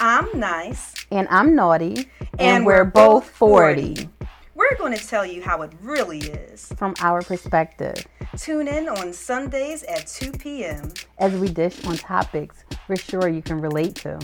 I'm nice. And I'm naughty. And we're both 40. We're going to tell you how it really is. From our perspective. Tune in on Sundays at 2 p.m. as we dish on topics we're sure you can relate to.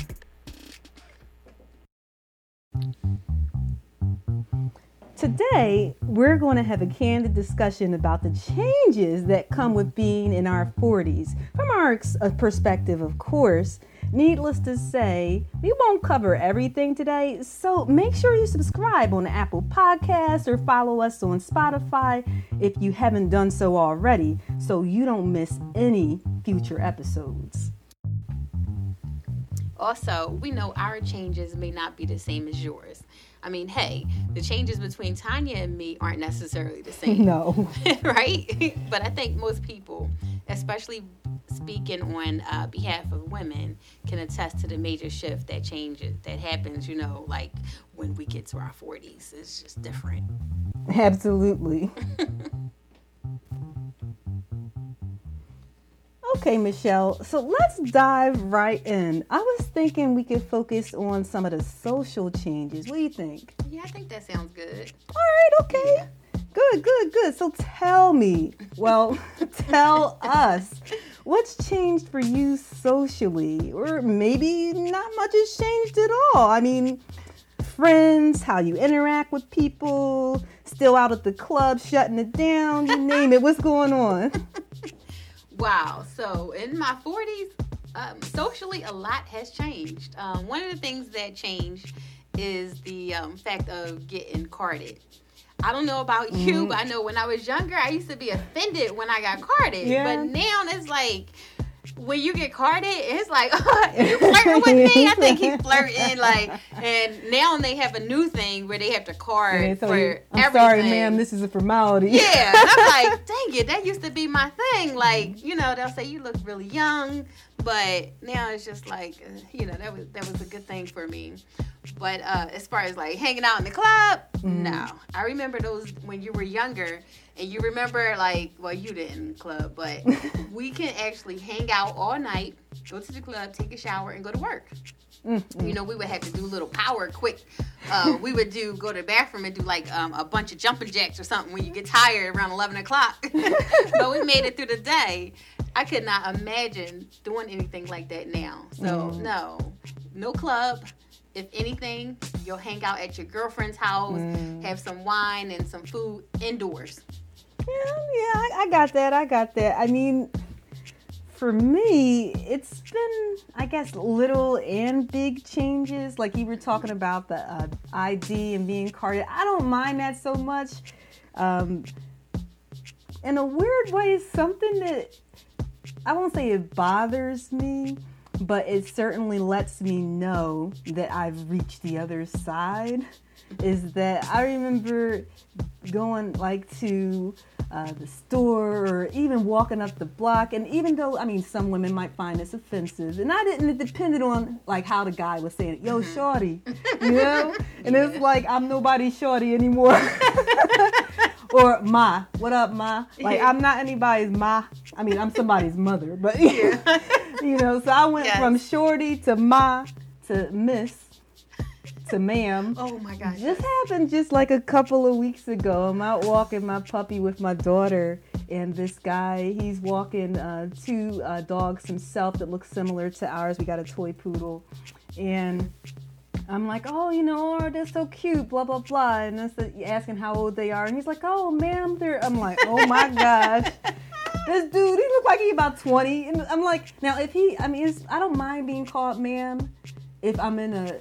Today, we're going to have a candid discussion about the changes that come with being in our 40s. From our perspective, of course. Needless to say, we won't cover everything today, so make sure you subscribe on Apple Podcasts or follow us on Spotify if you haven't done so already, so you don't miss any future episodes. Also, we know our changes may not be the same as yours. I mean, hey, the changes between Tanya and me aren't necessarily the same. No. Right? But I think most people, especially speaking on behalf of women, can attest to the major shift that happens, like when we get to our 40s. It's just different. Absolutely. Okay, Michelle, so let's dive right in. I was thinking we could focus on some of the social changes. What do you think? Yeah, I think that sounds good. All right, okay. Yeah. Good. So tell us, what's changed for you socially? Or maybe not much has changed at all. I mean, friends, how you interact with people, still out at the club, shutting it down, you name it. What's going on? Wow. So in my 40s, socially, a lot has changed. One of the things that changed is the fact of getting carded. I don't know about you, but I know when I was younger, I used to be offended when I got carded. Yeah. But now it's like, when you get carded, it's like, oh, you flirting with me? I think he's flirting. And now they have a new thing where they have to card for everything. I'm sorry, ma'am, this is a formality. Yeah, and I'm like, dang it, that used to be my thing. They'll say, you look really young. But now it's just like, that was a good thing for me. But as far as like hanging out in the club, no. I remember those when you were younger, and you remember you didn't club, but we can actually hang out all night, go to the club, take a shower, and go to work. Mm-hmm. We would have to do little power quick. We would go to the bathroom and do a bunch of jumping jacks or something when you get tired around 11 o'clock. But we made it through the day. I could not imagine doing anything like that now. So no club. If anything, you'll hang out at your girlfriend's house, have some wine and some food indoors. Yeah, I got that. I mean, for me, it's been, I guess, little and big changes. Like you were talking about the ID and being carded. I don't mind that so much. In a weird way, it's something that I won't say it bothers me, but it certainly lets me know that I've reached the other side. Is that I remember going to the store or even walking up the block, and even though some women might find this offensive, and I didn't. It depended on how the guy was saying it. Yo, shorty, and it's like I'm nobody's shorty anymore. Or ma, what up, ma? I'm not anybody's ma. I'm somebody's mother, but so I went from shorty to ma to miss to ma'am. Oh my gosh. This happened just a couple of weeks ago. I'm out walking my puppy with my daughter, and this guy, he's walking two dogs himself that look similar to ours. We got a toy poodle. And I'm like, oh, they're so cute, blah, blah, blah. And I said, asking how old they are. And he's like, oh, ma'am, they're... I'm like, oh, my gosh. This dude, he looked like he's about 20. And I'm like, now, if he... I don't mind being called ma'am if I'm in a,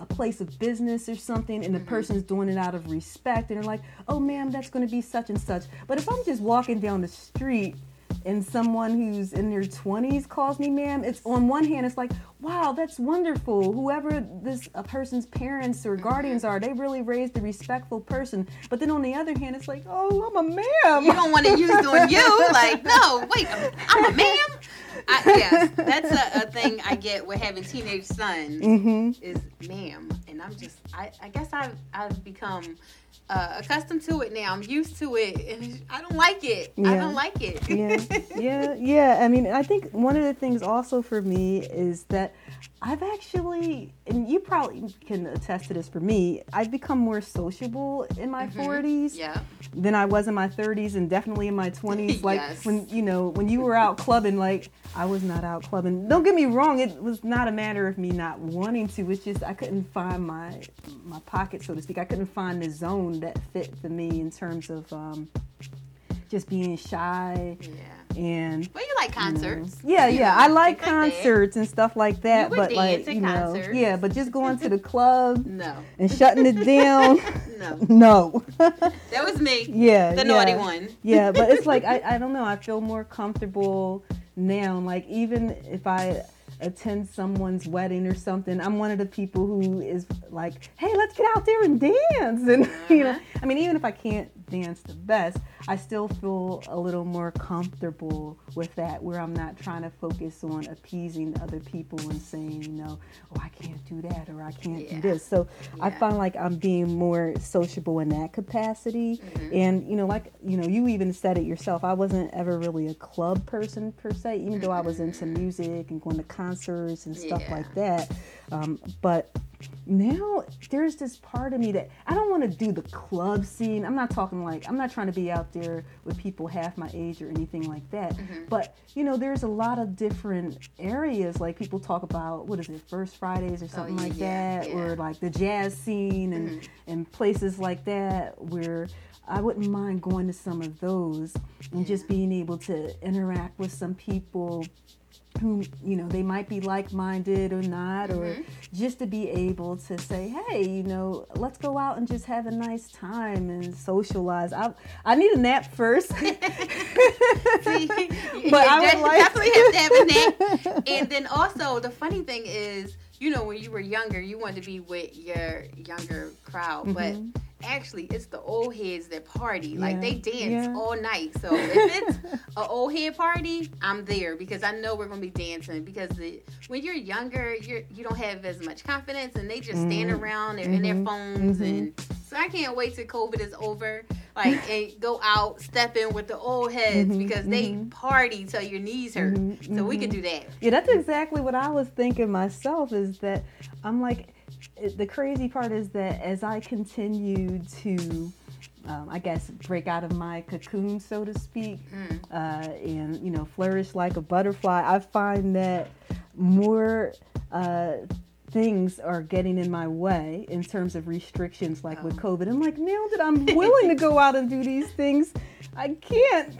a place of business or something and the person's doing it out of respect. And they're like, oh, ma'am, that's going to be such and such. But if I'm just walking down the street and someone who's in their 20s calls me ma'am, it's on one hand, it's like, wow, that's wonderful. Whoever a person's parents or guardians are, they really raised a respectful person. But then on the other hand, it's like, oh, I'm a ma'am. You don't want to use on you. No, wait, I'm a ma'am? That's a thing I get with having teenage sons is ma'am. And I'm just, I guess I've become... accustomed to it now. I'm used to it, and I don't like it. Yeah. I don't like it. Yeah. I think one of the things also for me is that I've actually, and you probably can attest to this for me, I've become more sociable in my 40s than I was in my 30s and definitely in my 20s. Like when you were out clubbing, like I was not out clubbing. Don't get me wrong. It was not a matter of me not wanting to. It's just I couldn't find my pocket, so to speak. I couldn't find the zone that fit for me in terms of just being shy. And well, you like concerts. I like concerts and stuff like that. But like, concerts. But just going to the club and shutting it down. That was me. The naughty one. But it's like I don't know, I feel more comfortable now. Like even if I attend someone's wedding or something, I'm one of the people who is like, hey, let's get out there and dance. And I mean, even if I can't dance the best, I still feel a little more comfortable with that, where I'm not trying to focus on appeasing other people and saying, I can't do that or I can't do this. So I find like I'm being more sociable in that capacity. And you even said it yourself, I wasn't ever really a club person per se, even though I was into music and going to concerts and stuff like that. But now there's this part of me that I don't want to do the club scene. I'm not talking like, I'm not trying to be out there with people half my age or anything like that. But, there's a lot of different areas. Like people talk about, what is it, First Fridays or something that, or like the jazz scene and places like that, where I wouldn't mind going to some of those and just being able to interact with some people who, they might be like-minded or not, or just to be able to say, hey, let's go out and just have a nice time and socialize. I need a nap first. Definitely have to have a nap. And then also, the funny thing is, when you were younger, you wanted to be with your younger crowd, but actually, it's the old heads that party. Like they dance all night. So if it's an old head party, I'm there because I know we're gonna be dancing. Because when you're younger, you don't have as much confidence, and they just stand around and in their phones. And so I can't wait till COVID is over. Like and go out, step in with the old heads because they party till your knees hurt. So we could do that. Yeah, that's exactly what I was thinking myself. Is that I'm like. The crazy part is that as I continue to, break out of my cocoon, so to speak, and, flourish like a butterfly, I find that more things are getting in my way in terms of restrictions, like with COVID. I'm like, now that I'm willing to go out and do these things, I can't.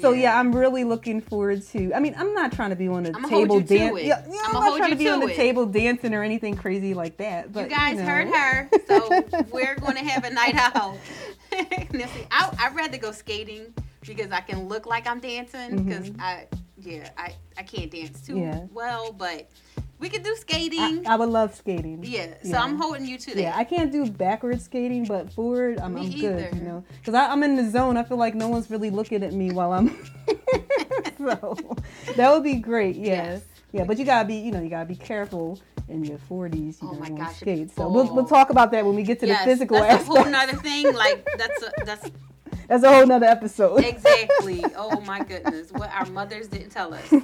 So I'm really looking forward to. I mean, I'm not trying to be on a table dance. I'm not trying to be on the table dancing or anything crazy like that. But, you guys heard her, so we're going to have a night out. Now, see, I'd rather go skating because I can look like I'm dancing because I can't dance too well, but. We could do skating. I would love skating. So I'm holding you to that. Yeah, I can't do backward skating, but forward, I'm good, Because I'm in the zone. I feel like no one's really looking at me while I'm... So that would be great, yes. Yeah, but you got to be, you got to be careful in your 40s, skate. So we'll talk about that when we get to the physical aspect. That's a whole nother thing. Like, That's a whole nother episode. Exactly. Oh, my goodness. What our mothers didn't tell us.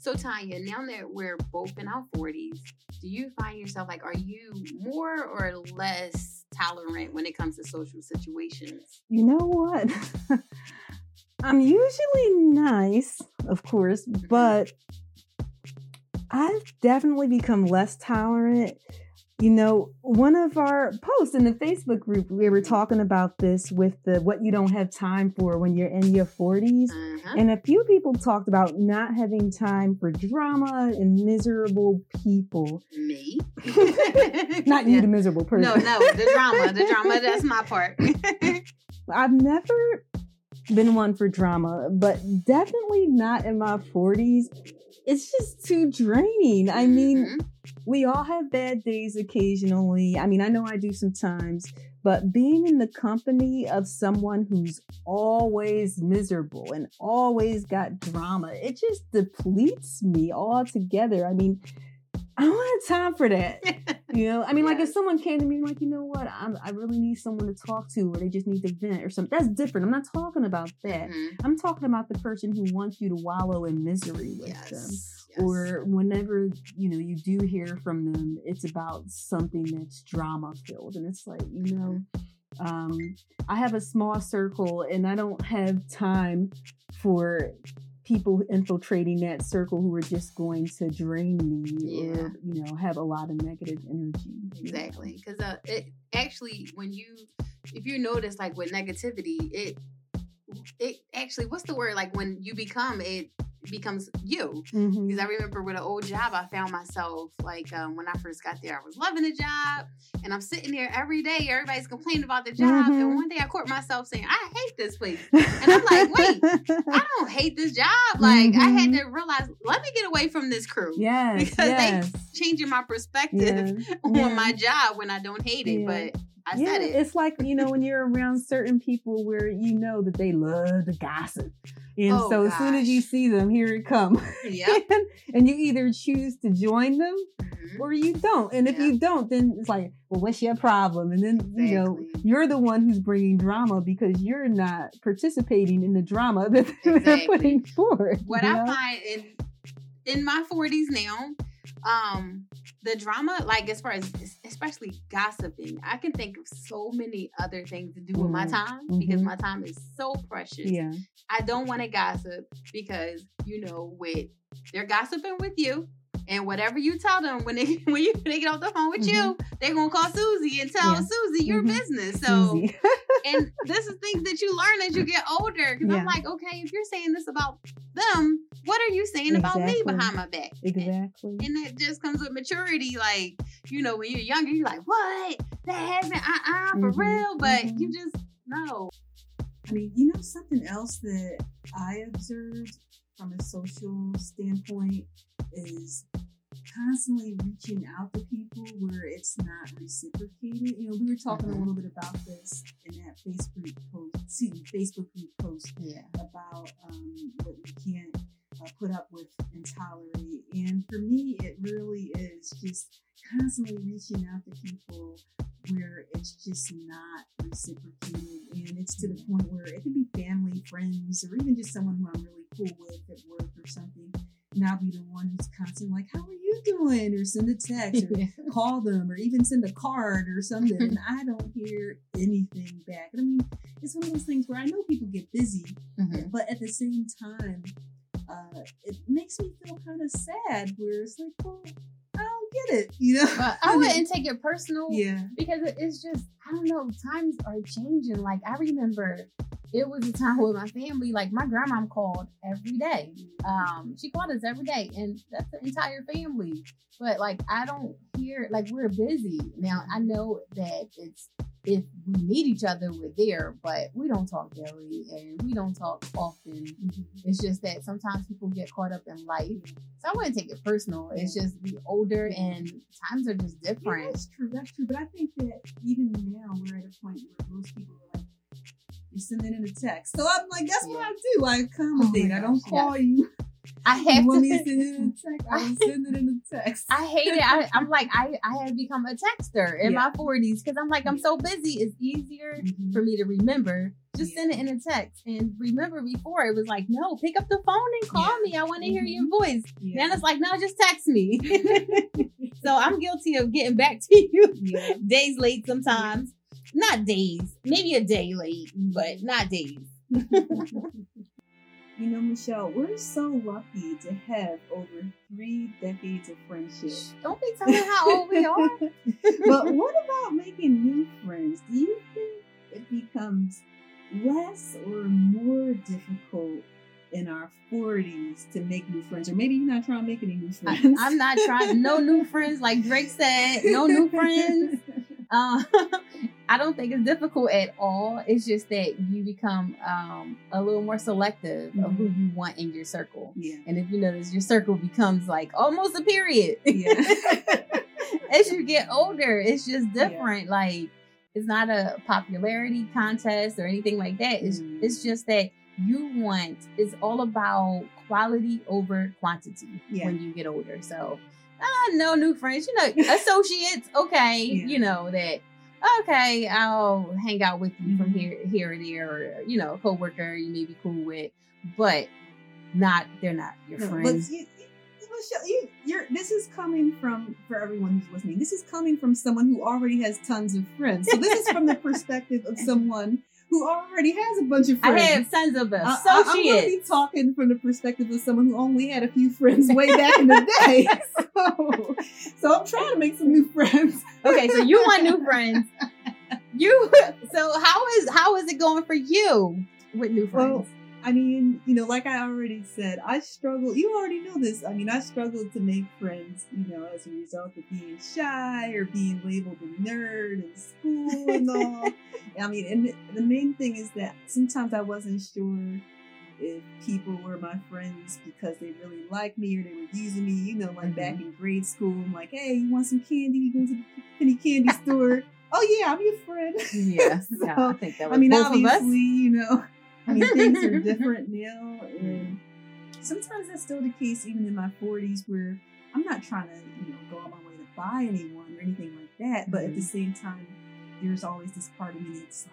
So, Tanya, now that we're both in our 40s, do you find yourself like, are you more or less tolerant when it comes to social situations? You know what? I'm usually nice, of course, but I've definitely become less tolerant. One of our posts in the Facebook group, we were talking about this with the what you don't have time for when you're in your 40s. And a few people talked about not having time for drama and miserable people. Me? Not you, the miserable person. No, the drama. The drama, that's my part. I've never been one for drama, but definitely not in my 40s. It's just too draining. I mean... We all have bad days occasionally. I mean, I know I do sometimes, but being in the company of someone who's always miserable and always got drama, it just depletes me altogether. I mean, I don't have time for that. You know, I mean, like if someone came to me like, you know what, I really need someone to talk to, or they just need to vent or something. That's different. I'm not talking about that. Mm-hmm. I'm talking about the person who wants you to wallow in misery with them. Yes. Or whenever, you know, you do hear from them, it's about something that's drama filled. And it's like, you know, I have a small circle and I don't have time for people infiltrating that circle who are just going to drain me or, you know, have a lot of negative energy. Exactly. Because it actually, when you, if you notice, like with negativity, it actually, what's the word? Like when you become, it becomes you. Mm-hmm. Because I remember with an old job, I found myself like when I first got there, I was loving the job and I'm sitting there every day. Everybody's complaining about the job. Mm-hmm. And one day I caught myself saying, I hate this place. And I'm like, wait, I don't hate this job. Like mm-hmm. I had to realize, let me get away from this crew. Yes, because they changing my perspective on my job when I don't hate it. But I said it. It's like, you know, when you're around certain people where you know that they love to gossip. And so as soon as you see them, here it comes. Yep. and you either choose to join them mm-hmm. or you don't. And if you don't, then it's like, well, what's your problem? And then, you know, you're the one who's bringing drama because you're not participating in the drama that they're putting forward. What I find in my 40s now, the drama, like as far as especially gossiping, I can think of so many other things to do with my time because my time is so precious. Yeah. I don't want to gossip because, you know, they're gossiping with you, and whatever you tell them when they get off the phone with you, they're gonna call Susie and tell Susie your business. So, and this is things that you learn as you get older. Because I'm like, okay, if you're saying this about them, what are you saying about me behind my back? Exactly. And it just comes with maturity. Like, you know, when you're younger, you're like, what? That happened? For real? But you just know. I mean, you know, something else that I observed from a social standpoint is constantly reaching out to people where it's not reciprocated. You know, we were talking a little bit about this in that Facebook group post about what we can't put up with and tolerate. And for me, it really is just constantly reaching out to people where it's just not reciprocated, and it's to the point where it could be family, friends, or even just someone who I'm really cool with at work or something. And I'll be the one who's constantly like, how are you doing? Or send a text or call them or even send a card or something. And I don't hear anything back. And I mean, it's one of those things where I know people get busy, but at the same time, it makes me feel kind of sad where it's like, well, I don't get it, you know? I wouldn't take it personal because it's just, I don't know, times are changing. Like, I remember it was a time with my family, like my grandma called every day. She called us every day, and that's the entire family. But like, I don't hear, like we're busy. Now, I know that it's, if we need each other, we're there, but we don't talk daily and we don't talk often. Mm-hmm. It's just that sometimes people get caught up in life. So I wouldn't take it personal. It's just we older and times are just different. Yeah, that's true. But I think that even now we're at a point where most people are like, you're sending in a text. So I'm like, that's what I do. I accommodate. I don't call you. I have to send it in a text. I hate it. I'm like, I have become a texter in my 40s because I'm like, I'm so busy. It's easier for me to remember. Just send it in a text. And remember before, it was like, no, pick up the phone and call me. I want to hear your voice. Yeah. Now it's like, no, just text me. So I'm guilty of getting back to you days late sometimes. Not days. Maybe a day late, but not days. You know, Michelle, we're so lucky to have over 3 decades of friendship. Don't be telling how old we are. But what about making new friends? Do you think it becomes less or more difficult in our 40s to make new friends? Or maybe you're not trying to make any new friends. I'm not trying. No new friends. Like Drake said, no new friends. I don't think it's difficult at all. It's just that you become a little more selective of who you want in your circle. Yeah. And if you notice, your circle becomes like almost a period. Yeah. As you get older, it's just different. Yeah. Like, it's not a popularity contest or anything like that. It's just that you want, it's all about quality over quantity when you get older. So, no new friends, associates. Okay. Yeah. Okay, I'll hang out with you from here or there, or, a coworker you may be cool with, but they're not your friends. This is coming from, for everyone who's listening, this is coming from someone who already has tons of friends. So this is from the perspective of someone who already has a bunch of friends. I have tons of them. I'm going to be talking from the perspective of someone who only had a few friends way back in the day. So I'm trying to make some new friends. Okay, so you want new friends. So how is it going for you with new friends? Well, like I already said, I struggle. You already know this. I struggled to make friends, as a result of being shy or being labeled a nerd in school and all. And the main thing is that sometimes I wasn't sure if people were my friends because they really liked me or they were using me, back in grade school. I'm like, hey, you want some candy? You going to the candy store? Oh, yeah, I'm your friend. Yeah, so, I think that was both of us. Obviously, things are different now, and sometimes that's still the case even in my 40s, where I'm not trying to, go on my way to buy anyone or anything like that, but at the same time, there's always this part of me that's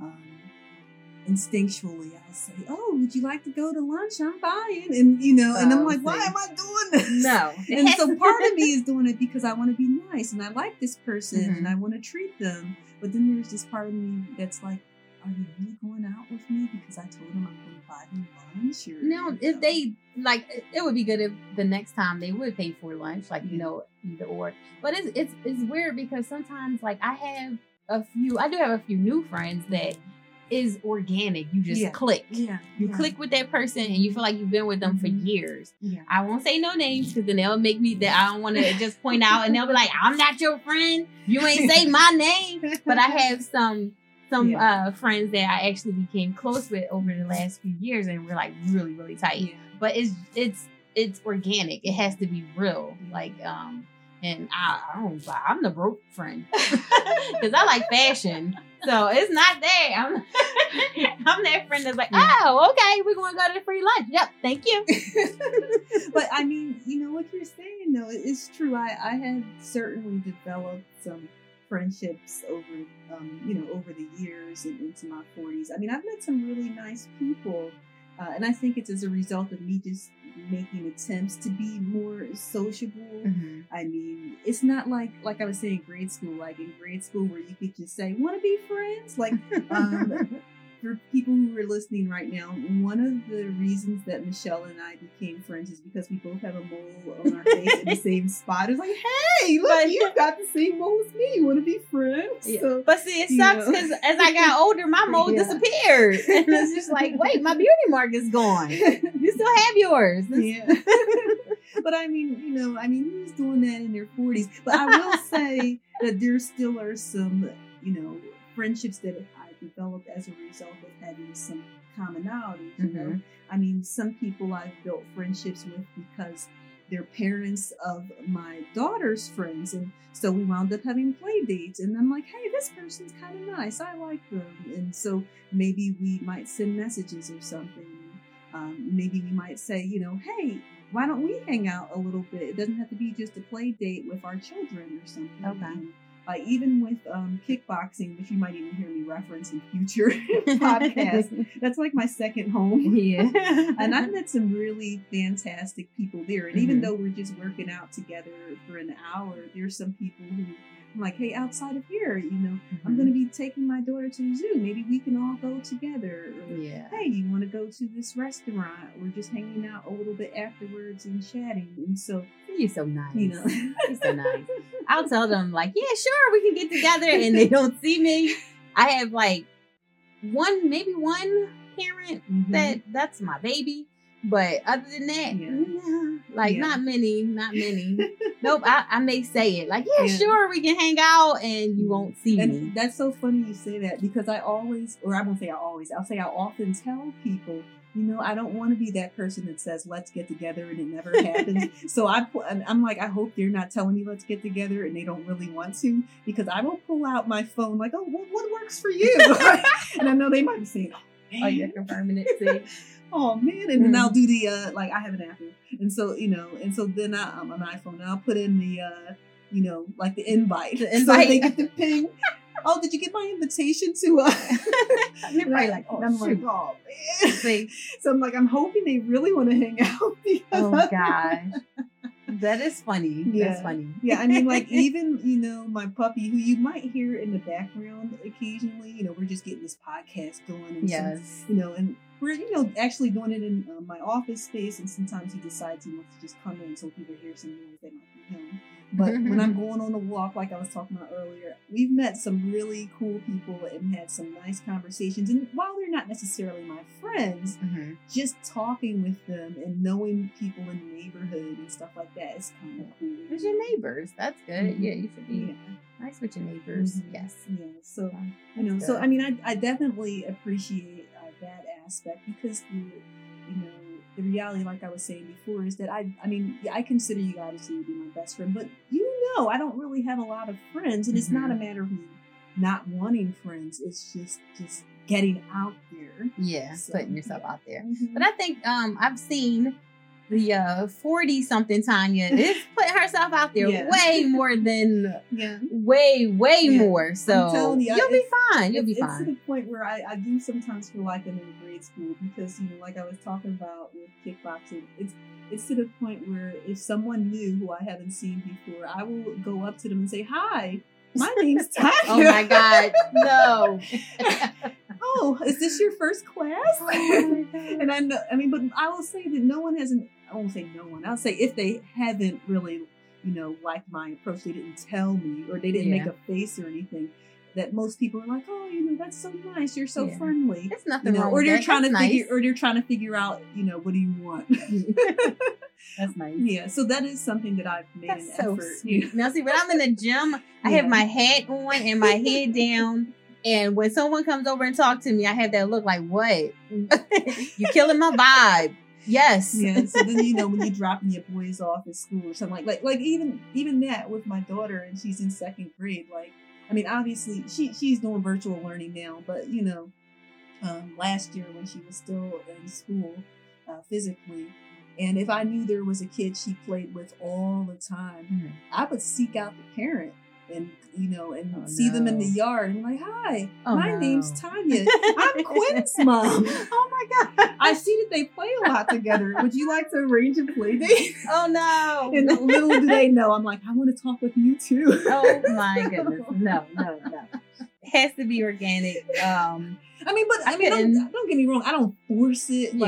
like, instinctually, I'll say, oh, would you like to go to lunch? I'm buying, and, and I'm like, why am I doing this? No. And so part of me is doing it because I want to be nice, and I like this person, and I want to treat them, but then there's this part of me that's like, are you really going out with me because I told them I'm going to buy them lunch? Or, if they it would be good if the next time they would pay for lunch, either or. But it's weird because sometimes I do have a few new friends that is organic. You just click. Yeah. You click with that person and you feel like you've been with them for years. Yeah. I won't say no names because then they'll make me that I don't want to just point out, and they'll be like, I'm not your friend. You ain't say my name. But I have some friends that I actually became close with over the last few years, and we're like really, really tight. Yeah. But it's organic. It has to be real. And I don't buy. I'm the broke friend because I like fashion, so it's not there. I'm that friend that's like, oh, okay, we're gonna go to the free lunch. Yep, thank you. But what you're saying though, it's true. I have certainly developed some friendships over over the years and into my 40s. I've met some really nice people, and I think it's as a result of me just making attempts to be more sociable. Mm-hmm. It's not like I was saying in grade school where you could just say, want to be friends? For people who are listening right now, one of the reasons that Michelle and I became friends is because we both have a mole on our face in the same spot. It's like, hey, look, you've got the same mole as me. You want to be friends? Yeah. So, but see, it sucks because as I got older, my mole disappeared. And it's just like, wait, my beauty mark is gone. You still have yours. But who's doing that in their 40s? But I will say that there still are some, friendships that developed as a result of having some commonalities. Some people I've built friendships with because they're parents of my daughter's friends, and so we wound up having play dates, and I'm like, hey, this person's kind of nice, I like them, and so maybe we might send messages or something. Maybe we might say, hey, why don't we hang out a little bit? It doesn't have to be just a play date with our children or something. Okay. Even with kickboxing, which you might even hear me reference in future podcasts, that's like my second home. Yeah. And I met some really fantastic people there. And even though we're just working out together for an hour, there's some people who I'm like, hey, outside of here, I'm going to be taking my daughter to the zoo. Maybe we can all go together. Or, hey, you want to go to this restaurant? We're just hanging out a little bit afterwards and chatting. And so, you're so nice. You're so nice. I'll tell them, like, yeah, sure, we can get together. And they don't see me. I have one parent that's my baby. But other than that, not many. Nope, I may say it. Sure, we can hang out and you won't see me. That's so funny you say that because I'll say I often tell people, I don't want to be that person that says, let's get together, and it never happens. So I'm like, I hope they're not telling me let's get together and they don't really want to, because I will pull out my phone like, oh, what works for you? And I know they might be saying, oh, man. Oh, you're confirming it, see? oh man, and then I'll do the like I have an Apple, and so then I'm an iPhone, and I'll put in the like the invite. So they get the ping. Oh, did you get my invitation to? They're probably like, oh, shoot. Oh man. See? So I'm like, I'm hoping they really want to hang out. Oh gosh, that is funny. Yeah. That's funny. Yeah, I mean, like even my puppy, who you might hear in the background occasionally. We're just getting this podcast going. And yes. And we're actually doing it in my office space, and sometimes he decides he wants to just come in so people hear some noise that might be him. But when I'm going on a walk, like I was talking about earlier, we've met some really cool people and had some nice conversations. And while they're not necessarily my friends, just talking with them and knowing people in the neighborhood and stuff like that is kind of cool. There's your neighbors. That's good. Mm-hmm. Yeah, you should be nice with your neighbors. Mm-hmm. Yes. Yeah. So, good. So I mean, I definitely appreciate that aspect because, the reality, like I was saying before, is that I consider you obviously to be my best friend, but I don't really have a lot of friends, and it's not a matter of me not wanting friends. It's just getting out there. Yeah, so. Putting yourself out there. Mm-hmm. But I think I've seen the 40-something Tanya is putting herself out there way more than way more. So you'll be fine. You'll be fine. It's to the point where I do sometimes feel like I'm in grade school because, like I was talking about with kickboxing, it's to the point where if someone knew who I haven't seen before, I will go up to them and say, hi, my name's Tanya. Oh my God, no. Oh, is this your first class? Oh and I know, but I will say that no one hasn't, I won't say no one, I'll say if they haven't really, liked my approach, they didn't tell me or they didn't make a face or anything, that most people are like, oh, that's so nice. You're so friendly. It's nothing wrong with that. They're trying to figure out, what do you want? That's nice. Yeah. So that is something that I've made an effort. Sweet. Now see, when I'm in the gym, I have my hat on and my head down. And when someone comes over and talks to me, I have that look like, what? You're killing my vibe. Yes. Yeah. So then, when you're dropping your boys off at school or something like even that with my daughter, and she's in second grade. Like, I mean, obviously she's doing virtual learning now, but last year when she was still in school physically, and if I knew there was a kid she played with all the time, I would seek out the parent. And see them in the yard and like, hi, name's Tanya. I'm Quinn's mom. Oh my God! I see that they play a lot together. Would you like to arrange a play date? Oh no! And little do they know, I'm like, I want to talk with you too. Oh my goodness! No. It has to be organic. Don't get me wrong. I don't force it.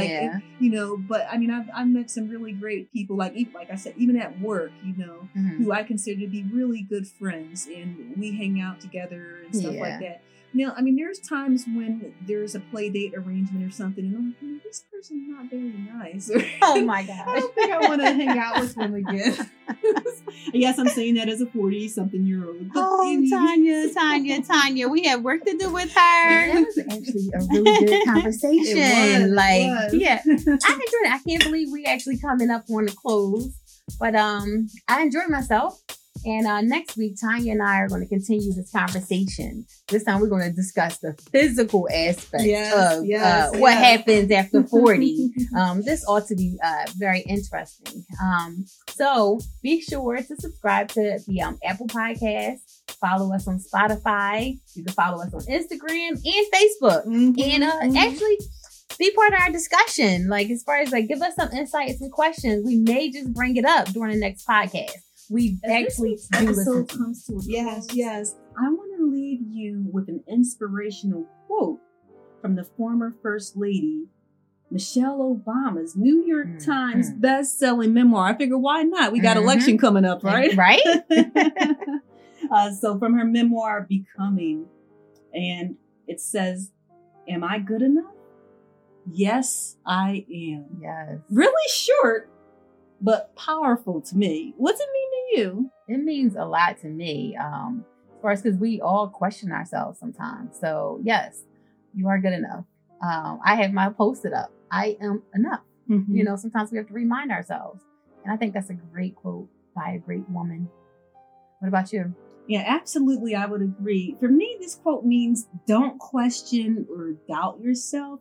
But I mean, I've met some really great people. Like I said, even at work, who I consider to be really good friends, and we hang out together and stuff like that. Now, I mean, there's times when there's a play date arrangement or something, and I'm like, this person's not very nice. Oh my God. I don't think I want to hang out with them again. Yes, I'm saying that as a 40-something-year-old. Oh, Tanya, we have work to do with her. That was actually a really good conversation. It was. Yeah. I enjoyed it. I can't believe we actually coming up on the close, but I enjoyed myself. And next week, Tanya and I are going to continue this conversation. This time, we're going to discuss the physical aspect of what happens after 40. This ought to be very interesting. So be sure to subscribe to the Apple Podcasts. Follow us on Spotify. You can follow us on Instagram and Facebook. And actually, be part of our discussion. As far as give us some insights and questions. We may just bring it up during the next podcast. We actually do listen to it. Yes. I want to leave you with an inspirational quote from the former First Lady, Michelle Obama's New York Times best-selling memoir. I figure, why not? We got election coming up, right? Right. So from her memoir, Becoming, and it says, am I good enough? Yes, I am. Yes. Really short, but powerful to me. What's it mean to you? It means a lot to me. Of course, because we all question ourselves sometimes. So yes, you are good enough. I have my posted up. I am enough. Mm-hmm. Sometimes we have to remind ourselves. And I think that's a great quote by a great woman. What about you? Yeah, absolutely. I would agree. For me, this quote means don't question or doubt yourself.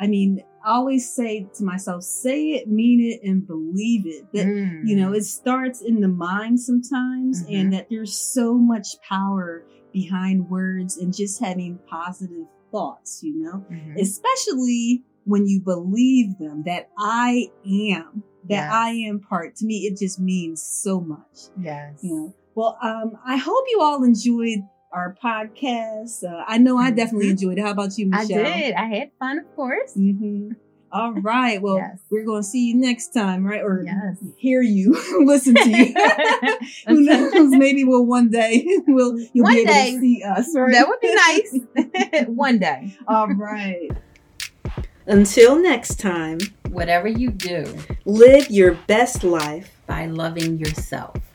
I mean, I always say to myself, say it, mean it, and believe it. That, you know, it starts in the mind sometimes, and that there's so much power behind words and just having positive thoughts, you know, especially when you believe them, that I am, that I am part. To me, it just means so much. Yes. You know? Well, I hope you all enjoyed our podcast. I know I definitely enjoyed it. How about you, Michelle? I did. I had fun, of course. All right. Well, we're going to see you next time, right? Or hear you, listen to you. Who knows? Maybe we'll one day, you'll be able to see us. Right? That would be nice. One day. All right. Until next time, whatever you do, live your best life by loving yourself.